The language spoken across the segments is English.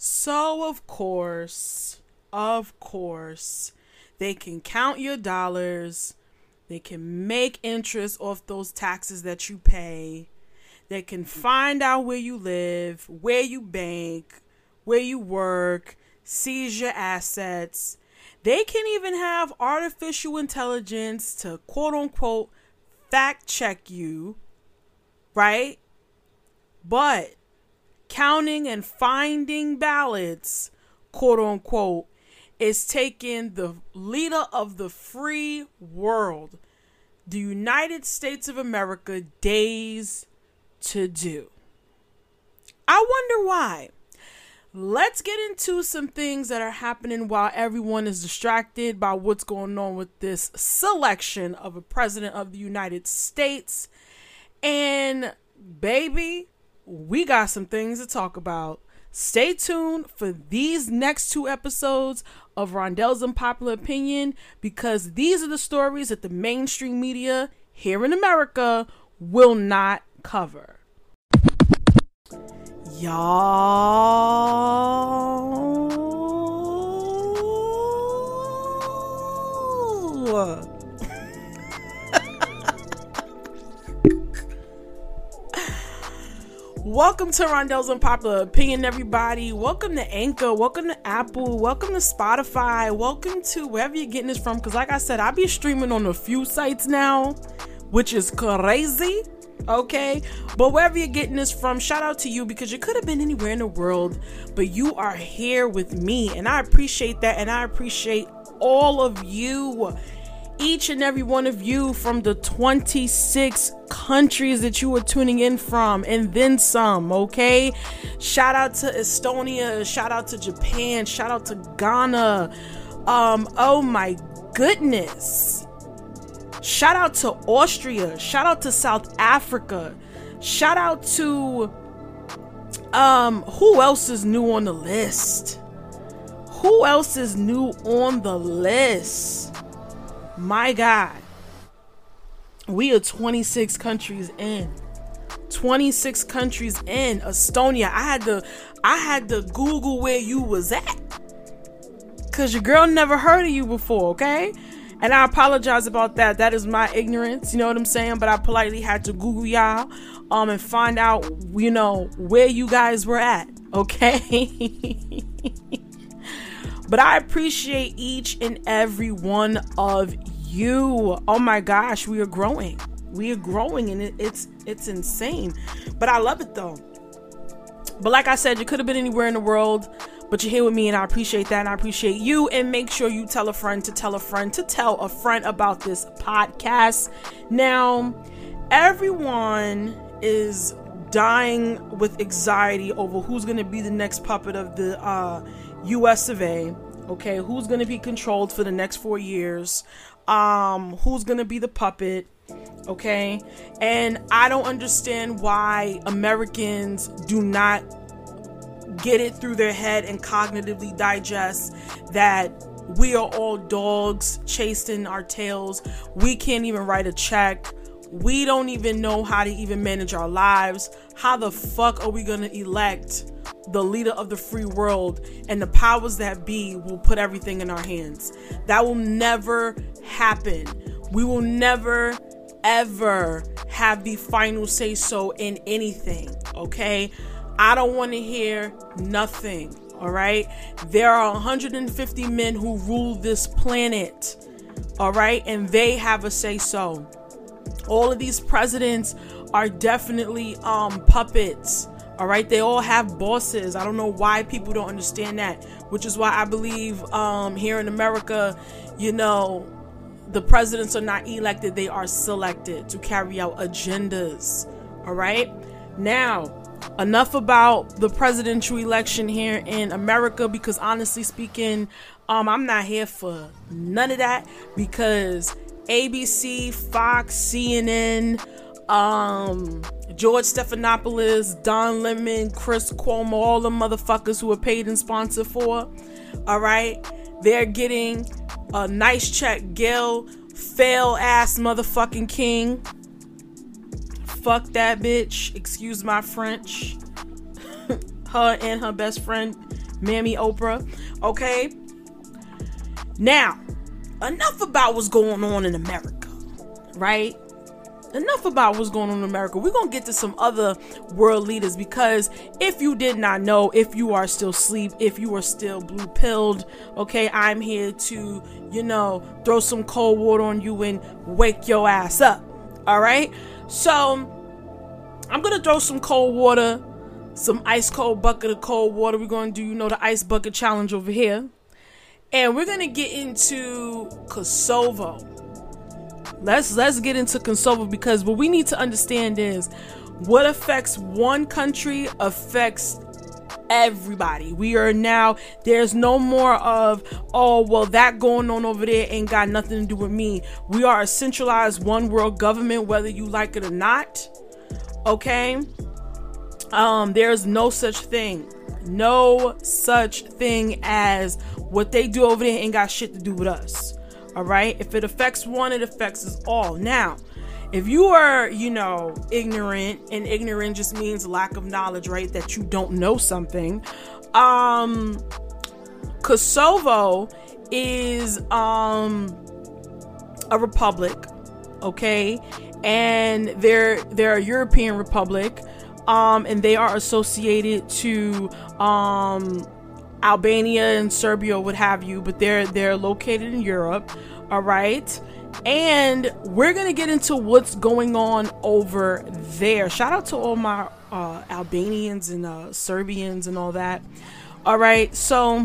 So of course, they can count your dollars. They can make interest off those taxes that you pay. They can find out where you live, where you bank, where you work, seize your assets. They can even have artificial intelligence to quote unquote fact check you, right? But counting and finding ballots, quote unquote, is taking the leader of the free world, the United States of America, days to do. I wonder why. Let's get into some things that are happening while everyone is distracted by what's going on with this selection of a president of the United States. And baby, we got some things to talk about. Stay tuned for these next two episodes of Rondell's Unpopular Opinion, because these are the stories that the mainstream media here in America will not cover. Y'all. Welcome to Rondell's Unpopular Opinion, everybody. Welcome to Anchor. Welcome to Apple. Welcome to Spotify. Welcome to wherever you're getting this from. Because like I said, I be streaming on a few sites now, which is crazy. Okay, but wherever you're getting this from, shout out to you, because you could have been anywhere in the world, but you are here with me, and I appreciate that, and I appreciate all of you, each and every one of you, from the 26 countries that you are tuning in from, and then some. Okay, shout out to Estonia, shout out to Japan, shout out to Ghana, oh my goodness. Shout out to Austria. Shout out to South Africa. Shout out to, who else is new on the list? My God. We are 26 countries in. Estonia. I had to Google where you was at, because your girl never heard of you before, okay? And I apologize about that. That is my ignorance. You know what I'm saying? But I politely had to Google y'all and find out, you know, where you guys were at. Okay. But I appreciate each and every one of you. Oh my gosh, we are growing. And it's insane. But I love it though. But like I said, you could have been anywhere in the world, but you're here with me, and I appreciate that, and I appreciate you. And make sure you tell a friend to tell a friend to tell a friend about this podcast. Now, everyone is dying with anxiety over who's going to be the next puppet of the U.S. of A. Okay, who's going to be controlled for the next 4 years? Who's going to be the puppet? Okay, and I don't understand why Americans do not get it through their head and cognitively digest that we are all dogs chasing our tails. We can't even write a check. We don't even know how to even manage our lives. How the fuck are we gonna elect the leader of the free world, and the powers that be will put everything in our hands? That will never happen. We will never ever have the final say so in anything, okay? I don't want to hear nothing, all right? There are 150 men who rule this planet, all right? And they have a say-so. All of these presidents are definitely puppets, all right? They all have bosses. I don't know why people don't understand that, which is why I believe here in America, you know, the presidents are not elected. They are selected to carry out agendas, all right? Now, enough about the presidential election here in America, because honestly speaking, I'm not here for none of that, because ABC, Fox, CNN, George Stephanopoulos, Don Lemon, Chris Cuomo, all the motherfuckers who are paid and sponsored for, all right, they're getting a nice check. Gail, fail ass motherfucking King. Fuck that bitch, excuse my French. Her and her best friend Mammy Oprah. Okay. Now, enough about what's going on in America, right? Enough about what's going on in America. We're going to get to some other world leaders, because if you did not know, if you are still asleep, if you are still blue pilled, okay, I'm here to, you know, throw some cold water on you and wake your ass up. All right. So I'm going to throw some cold water, some ice cold bucket of cold water. We're going to do, you know, the ice bucket challenge over here. And we're going to get into Kosovo. Let's get into Kosovo, because what we need to understand is what affects one country affects everybody. We are now, there's no more of, oh, well, that going on over there ain't got nothing to do with me. We are a centralized one world government, whether you like it or not. Okay. There's no such thing. No such thing as what they do over there ain't got shit to do with us. All right. If it affects one, it affects us all. Now, if you are, you know, ignorant, and ignorant just means lack of knowledge, right? That you don't know something. Kosovo is a republic. Okay. And they're a European republic. And they are associated to Albania and Serbia, what have you, but they're located in Europe. All right. And we're going to get into what's going on over there. Shout out to all my Albanians and Serbians and all that. All right. So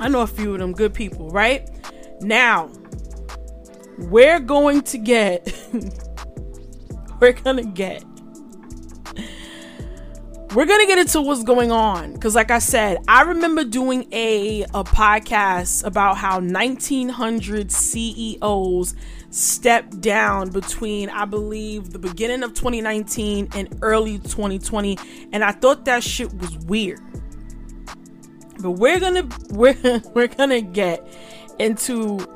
I know a few of them good people, right? Now we're going to get, we're going to get into what's going on, because like I said, I remember doing a podcast about how 1900 CEOs stepped down between, I believe, the beginning of 2019 and early 2020, and I thought that shit was weird. But we're going to get into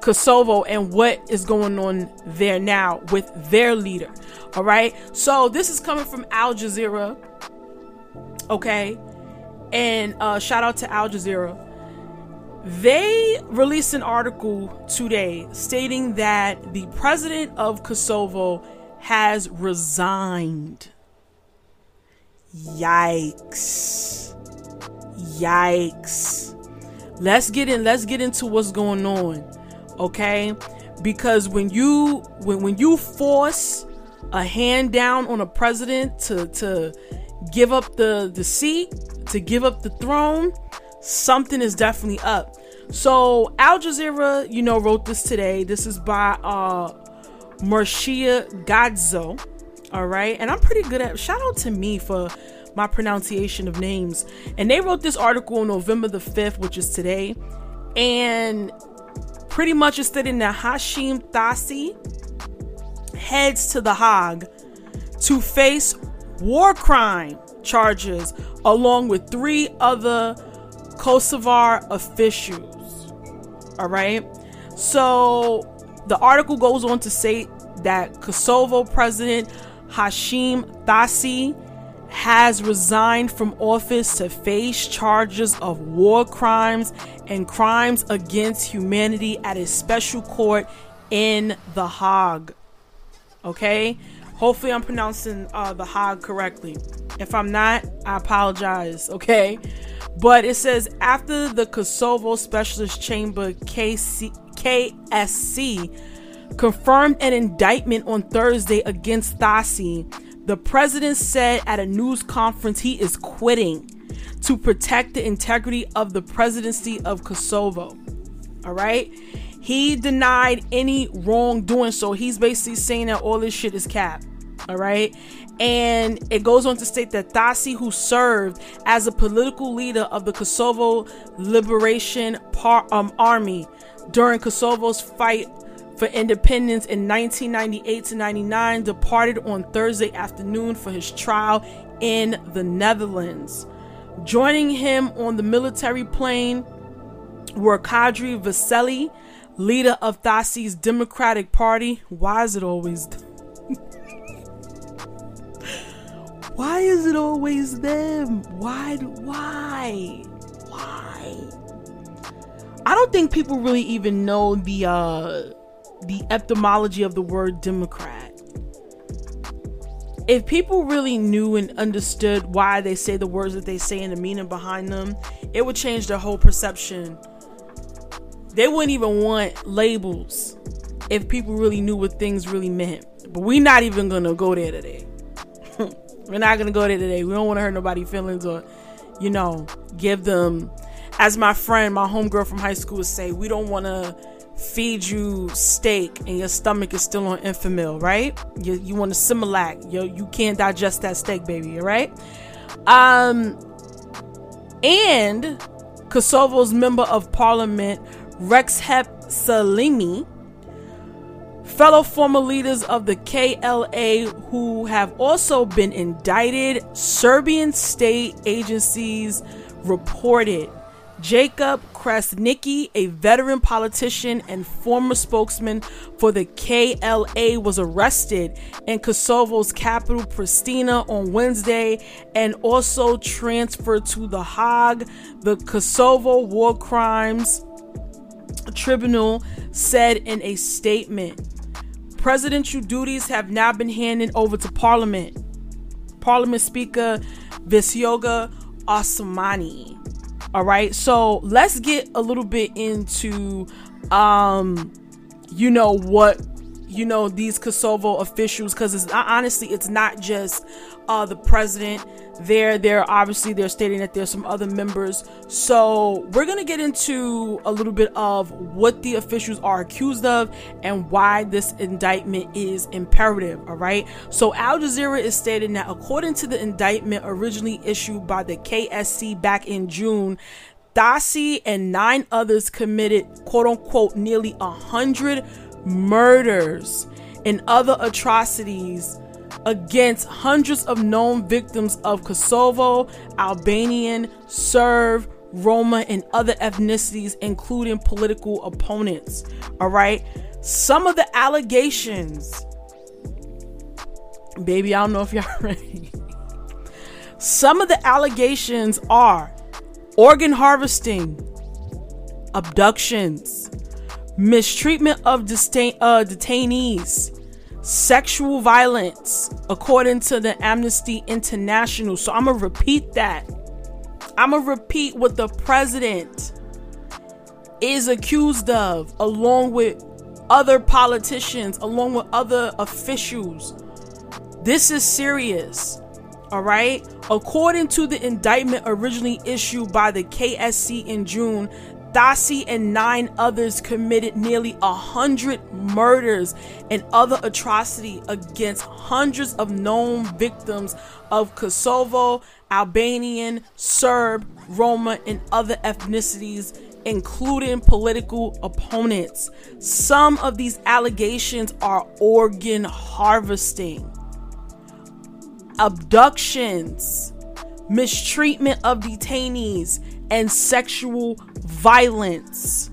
Kosovo and what is going on there now with their leader. All right. So this is coming from Al Jazeera. Okay. And shout out to Al Jazeera. They released an article today stating that the president of Kosovo has resigned. Yikes. Yikes. Let's get into what's going on. Okay, because when you force a hand down on a president to give up the seat, to give up the throne, something is definitely up. So Al Jazeera, you know, wrote this today. This is by Mircea Gadzo. All right. And I'm pretty good at, shout out to me for my pronunciation of names. And they wrote this article on November the 5th, which is today. And pretty much it's stating that Hashim Thaçi heads to The Hague to face war crime charges along with three other Kosovar officials. All right. So the article goes on to say that Kosovo President Hashim Thaçi has resigned from office to face charges of war crimes and crimes against humanity at a special court in The Hague. Okay, hopefully I'm pronouncing The Hague correctly. If I'm not, I apologize. Okay, but it says after the Kosovo Specialist Chamber KSC confirmed an indictment on Thursday against Thaçi, the president said at a news conference he is quitting to protect the integrity of the presidency of Kosovo. All right. He denied any wrongdoing. So he's basically saying that all this shit is cap. All right. And it goes on to state that Thaçi, who served as a political leader of the Kosovo Liberation Army during Kosovo's fight for independence in 1998 to 99, departed on Thursday afternoon for his trial in the Netherlands. Joining him on the military plane were Kadri Veseli, leader of Thaçi's Democratic Party. Why is it always Why is it always them? Why? I don't think people really even know the etymology of the word Democrat. If people really knew and understood why they say the words that they say and the meaning behind them, it would change their whole perception. They wouldn't even want labels if people really knew what things really meant. But we're not even going to go there today. We're not going to go there today. We don't want to hurt nobody's feelings or, you know, give them, as my friend, my homegirl from high school would say, we don't want to feed you steak and your stomach is still on Enfamil, right? You want to Similac. You can't digest that steak, baby, right? And Kosovo's member of parliament, Rexhep Salimi, fellow former leaders of the KLA who have also been indicted, Serbian state agencies reported. Jacob Krasniki, a veteran politician and former spokesman for the KLA, was arrested in Kosovo's capital Pristina on Wednesday and also transferred to The Hague. The Kosovo War Crimes Tribunal said in a statement, presidential duties have now been handed over to Parliament. Parliament Speaker Visyoga Asamani. All right, so let's get a little bit into, these Kosovo officials, because it's not just the president there. They're stating that there's some other members. So we're going to get into a little bit of what the officials are accused of and why this indictment is imperative. All right. So Al Jazeera is stating that according to the indictment originally issued by the KSC back in June, Thaçi and 9 others committed, quote unquote, nearly 100 murders and other atrocities against hundreds of known victims of Kosovo, Albanian, Serb, Roma, and other ethnicities, including political opponents. All right. Some of the allegations, baby, I don't know if y'all ready. Some of the allegations are organ harvesting, abductions, mistreatment of detainees, sexual violence, according to the Amnesty International. So I'm going to repeat that. I'm going to repeat what the president is accused of, along with other politicians, along with other officials. This is serious. All right. According to the indictment originally issued by the KSC in June, Thaçi and 9 others committed nearly 100 murders and other atrocity against hundreds of known victims of Kosovo, Albanian, Serb, Roma, and other ethnicities, including political opponents. Some of these allegations are organ harvesting, abductions, mistreatment of detainees, and sexual violence.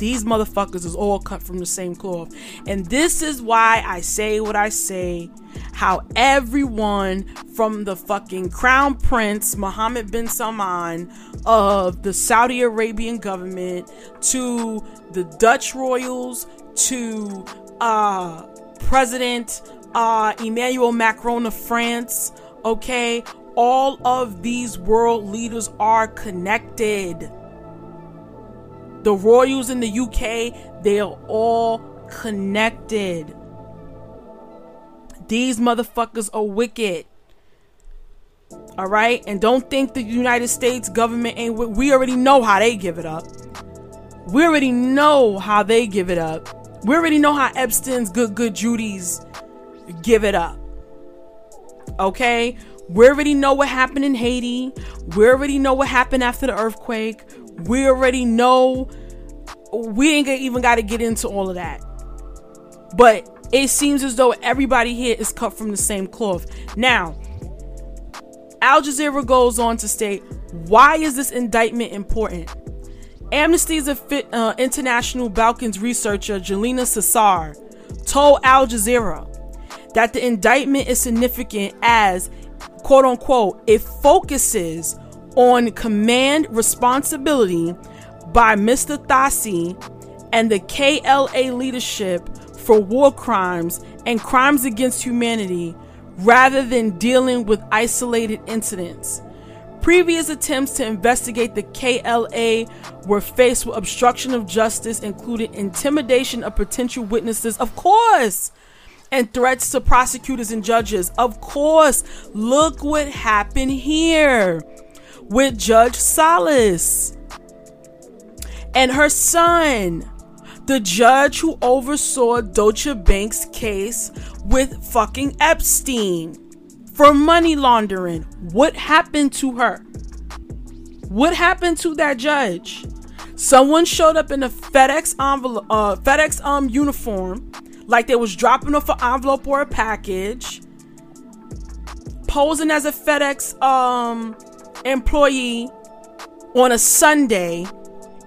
These motherfuckers is all cut from the same cloth. And this is why I say what I say. How everyone from the fucking Crown Prince Mohammed bin Salman of the Saudi Arabian government to the Dutch royals to President Emmanuel Macron of France, okay? All of these world leaders are connected. The royals in the UK, they are all connected. These motherfuckers are wicked. All right? And don't think the United States government ain't wicked. We already know how they give it up. We already know how they give it up. We already know how Epstein's good Judy's give it up. Okay? We already know what happened in Haiti. We already know what happened after the earthquake. We already know. We ain't even got to get into all of that. But it seems as though everybody here is cut from the same cloth. Now, Al Jazeera goes on to state, why is this indictment important? Amnesty's International Balkans researcher Jelena Sassar told Al Jazeera that the indictment is significant as, quote unquote, it focuses on command responsibility by Mr. Thaçi and the KLA leadership for war crimes and crimes against humanity rather than dealing with isolated incidents. Previous attempts to investigate the KLA were faced with obstruction of justice, including intimidation of potential witnesses, of course, and threats to prosecutors and judges, of course. Look what happened here with Judge Salas and her son, the judge who oversaw Deutsche Bank's case with fucking Epstein for money laundering. What happened to her? What happened to that judge? Someone showed up in a FedEx envelope, uniform, like they was dropping off an envelope or a package, posing as a FedEx employee on a Sunday,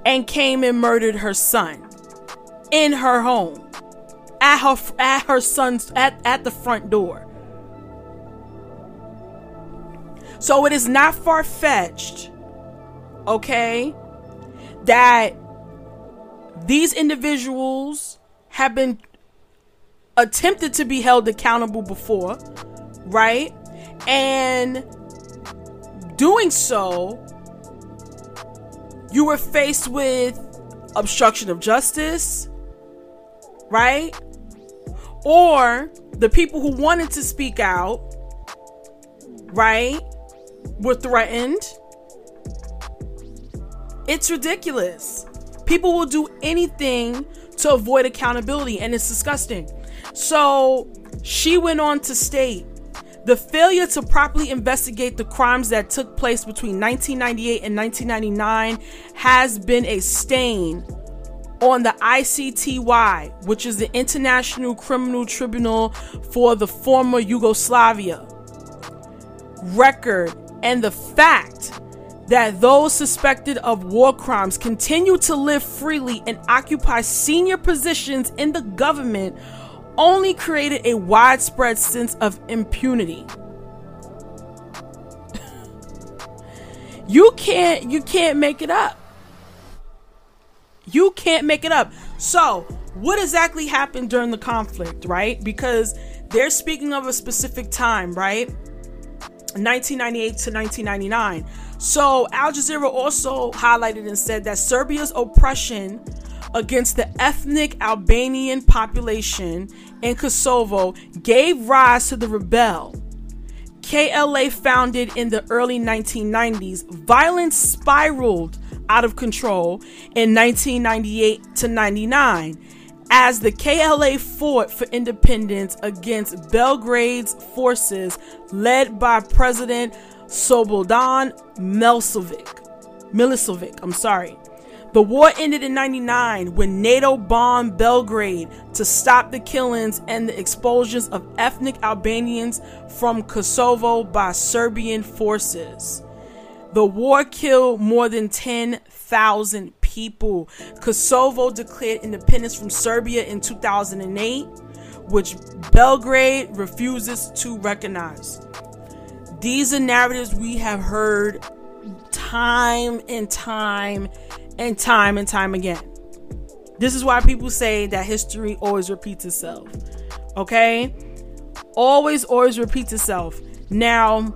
and came and murdered her son in her home, at her son's, at the front door. So it is not far-fetched, okay, that these individuals have been attempted to be held accountable before, right? And doing so, you were faced with obstruction of justice, right? Or the people who wanted to speak out, right, were threatened. It's ridiculous. People will do anything to avoid accountability, and it's disgusting. So she went on to state, the failure to properly investigate the crimes that took place between 1998 and 1999 has been a stain on the ICTY, which is the International Criminal Tribunal for the former Yugoslavia, record, and the fact that those suspected of war crimes continue to live freely and occupy senior positions in the government only created a widespread sense of impunity. You can't make it up. You can't make it up. So what exactly happened during the conflict, right? Because they're speaking of a specific time, right? 1998 to 1999. So Al Jazeera also highlighted and said that Serbia's oppression against the ethnic Albanian population in Kosovo gave rise to the rebel KLA founded in the early 1990s. Violence spiraled out of control in 1998 to 99 as the KLA fought for independence against Belgrade's forces led by President Slobodan Milosevic. The war ended in 1999 when NATO bombed Belgrade to stop the killings and the expulsions of ethnic Albanians from Kosovo by Serbian forces. The war killed more than 10,000 people. Kosovo declared independence from Serbia in 2008, which Belgrade refuses to recognize. These are narratives we have heard time and time again. This is why people say that history always repeats itself. Okay? Always repeats itself. Now,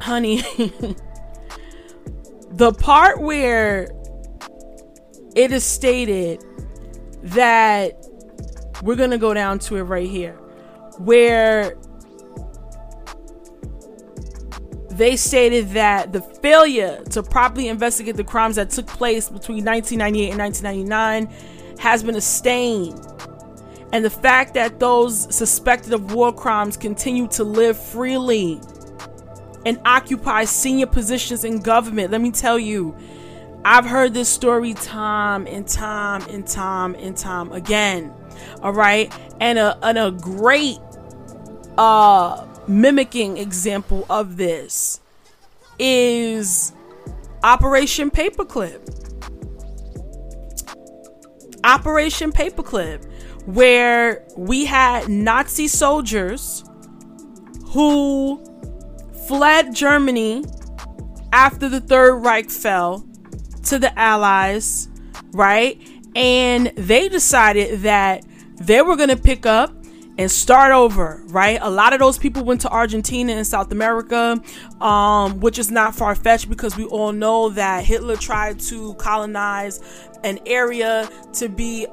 honey, the part where it is stated that we're going to go down to it right here, where they stated that the failure to properly investigate the crimes that took place between 1998 and 1999 has been a stain. And the fact that those suspected of war crimes continue to live freely and occupy senior positions in government. Let me tell you, I've heard this story time and time again. All right. And a great mimicking example of this is Operation Paperclip. where we had Nazi soldiers who fled Germany after the Third Reich fell to the Allies, right? And they decided that they were going to pick up and start over, right? A lot of those people went to Argentina and South America, which is not far-fetched because we all know that Hitler tried to colonize an area to be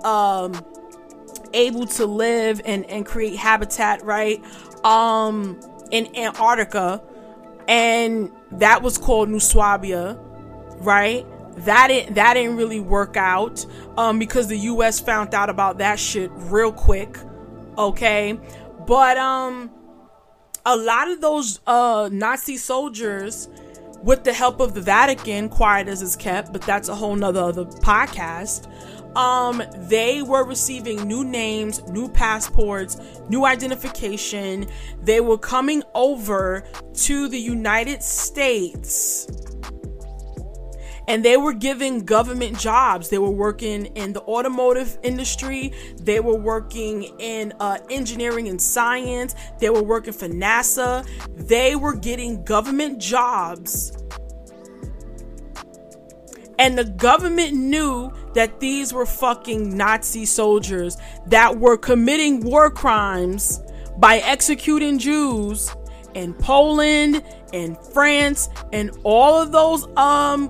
able to live and create habitat, right? In Antarctica, and that was called New Swabia, right? That didn't really work out because the U.S. found out about that shit real quick, okay? But a lot of those Nazi soldiers, with the help of the Vatican, quiet as it's kept, but that's a whole nother other podcast, they were receiving new names, new passports, new identification. They were coming over to the United States, and they were given government jobs. They were working in the automotive industry. They were working in engineering and science. They were working for NASA. They were getting government jobs. And the government knew that these were fucking Nazi soldiers that were committing war crimes by executing Jews in Poland and France and all of those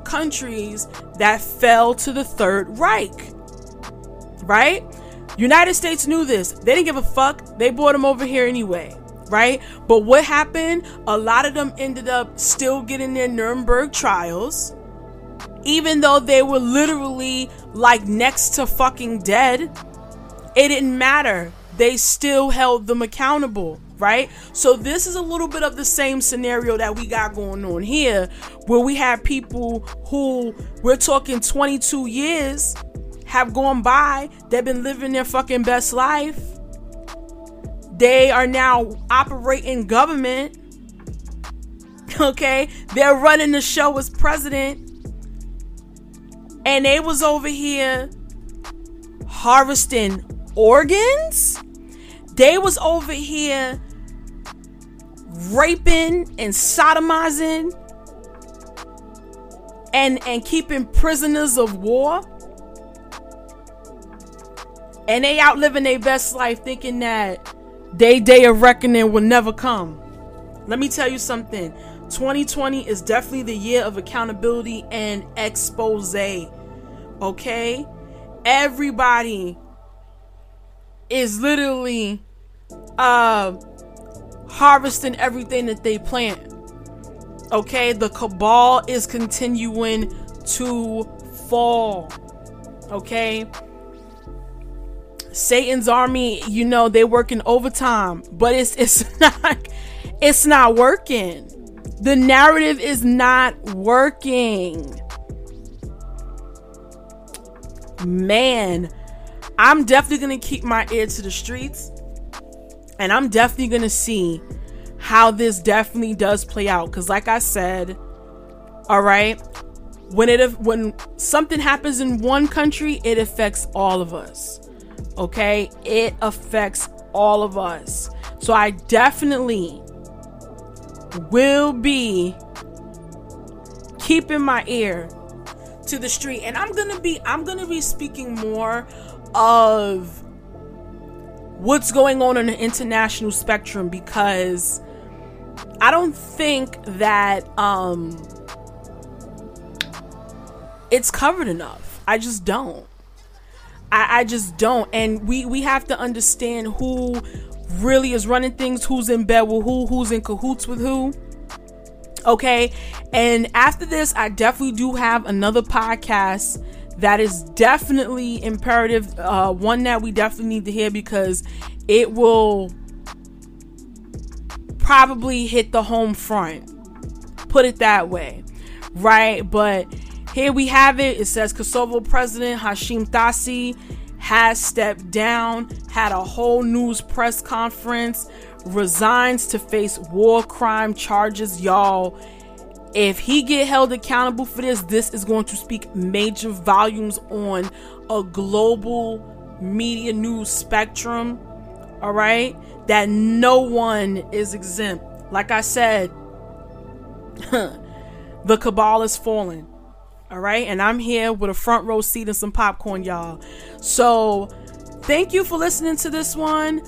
countries that fell to the Third Reich, right? United States knew this. They didn't give a fuck. They brought them over here anyway, right? But what happened? A lot of them ended up still getting their Nuremberg trials, even though they were literally like next to fucking dead. It didn't matter. They still held them accountable, right? So this is a little bit of the same scenario that we got going on here, where we have people who, we're talking 22 years have gone by. They've been living their fucking best life. They are now operating government. Okay. They're running the show as president. And they was over here harvesting organs. They was over here raping and sodomizing and keeping prisoners of war. And they out living their best life, thinking that their day of reckoning will never come. Let me tell you something. 2020 is definitely the year of accountability and expose. Okay? Everybody is literally harvesting everything that they plant. Okay? The cabal is continuing to fall. Okay? Satan's army, you know, they working overtime, but it's not working. The narrative is not working. Man, I'm definitely going to keep my ear to the streets. And I'm definitely going to see how this definitely does play out. Because like I said, all right, when something happens in one country, it affects all of us. Okay? It affects all of us. So I definitely will be keeping my ear to the street, and I'm gonna be speaking more of what's going on in the international spectrum, because I don't think that it's covered enough. I just don't, and we have to understand who really is running things, who's in bed with who, who's in cahoots with who. Okay? And after this, I definitely do have another podcast that is definitely imperative, one that we definitely need to hear, because it will probably hit the home front, put it that way, right? But here we have it. It says Kosovo president Hashim Thaçi has stepped down, had a whole news press conference, resigns to face war crime charges. Y'all, if he get held accountable for this is going to speak major volumes on a global media news spectrum, all right, that no one is exempt. Like I said, the cabal is falling, all right? And I'm here with a front row seat and some popcorn, y'all. So thank you for listening to this one.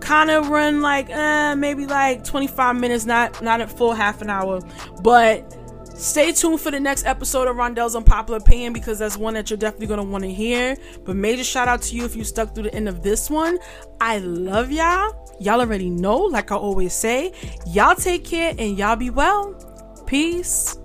Kind of run like maybe like 25 minutes, not a full half an hour, but stay tuned for the next episode of Rondell's Unpopular Opinion, because that's one that you're definitely going to want to hear. But major shout out to you if you stuck through the end of this one. I love y'all. Y'all already know, like I always say, y'all take care and y'all be well. Peace.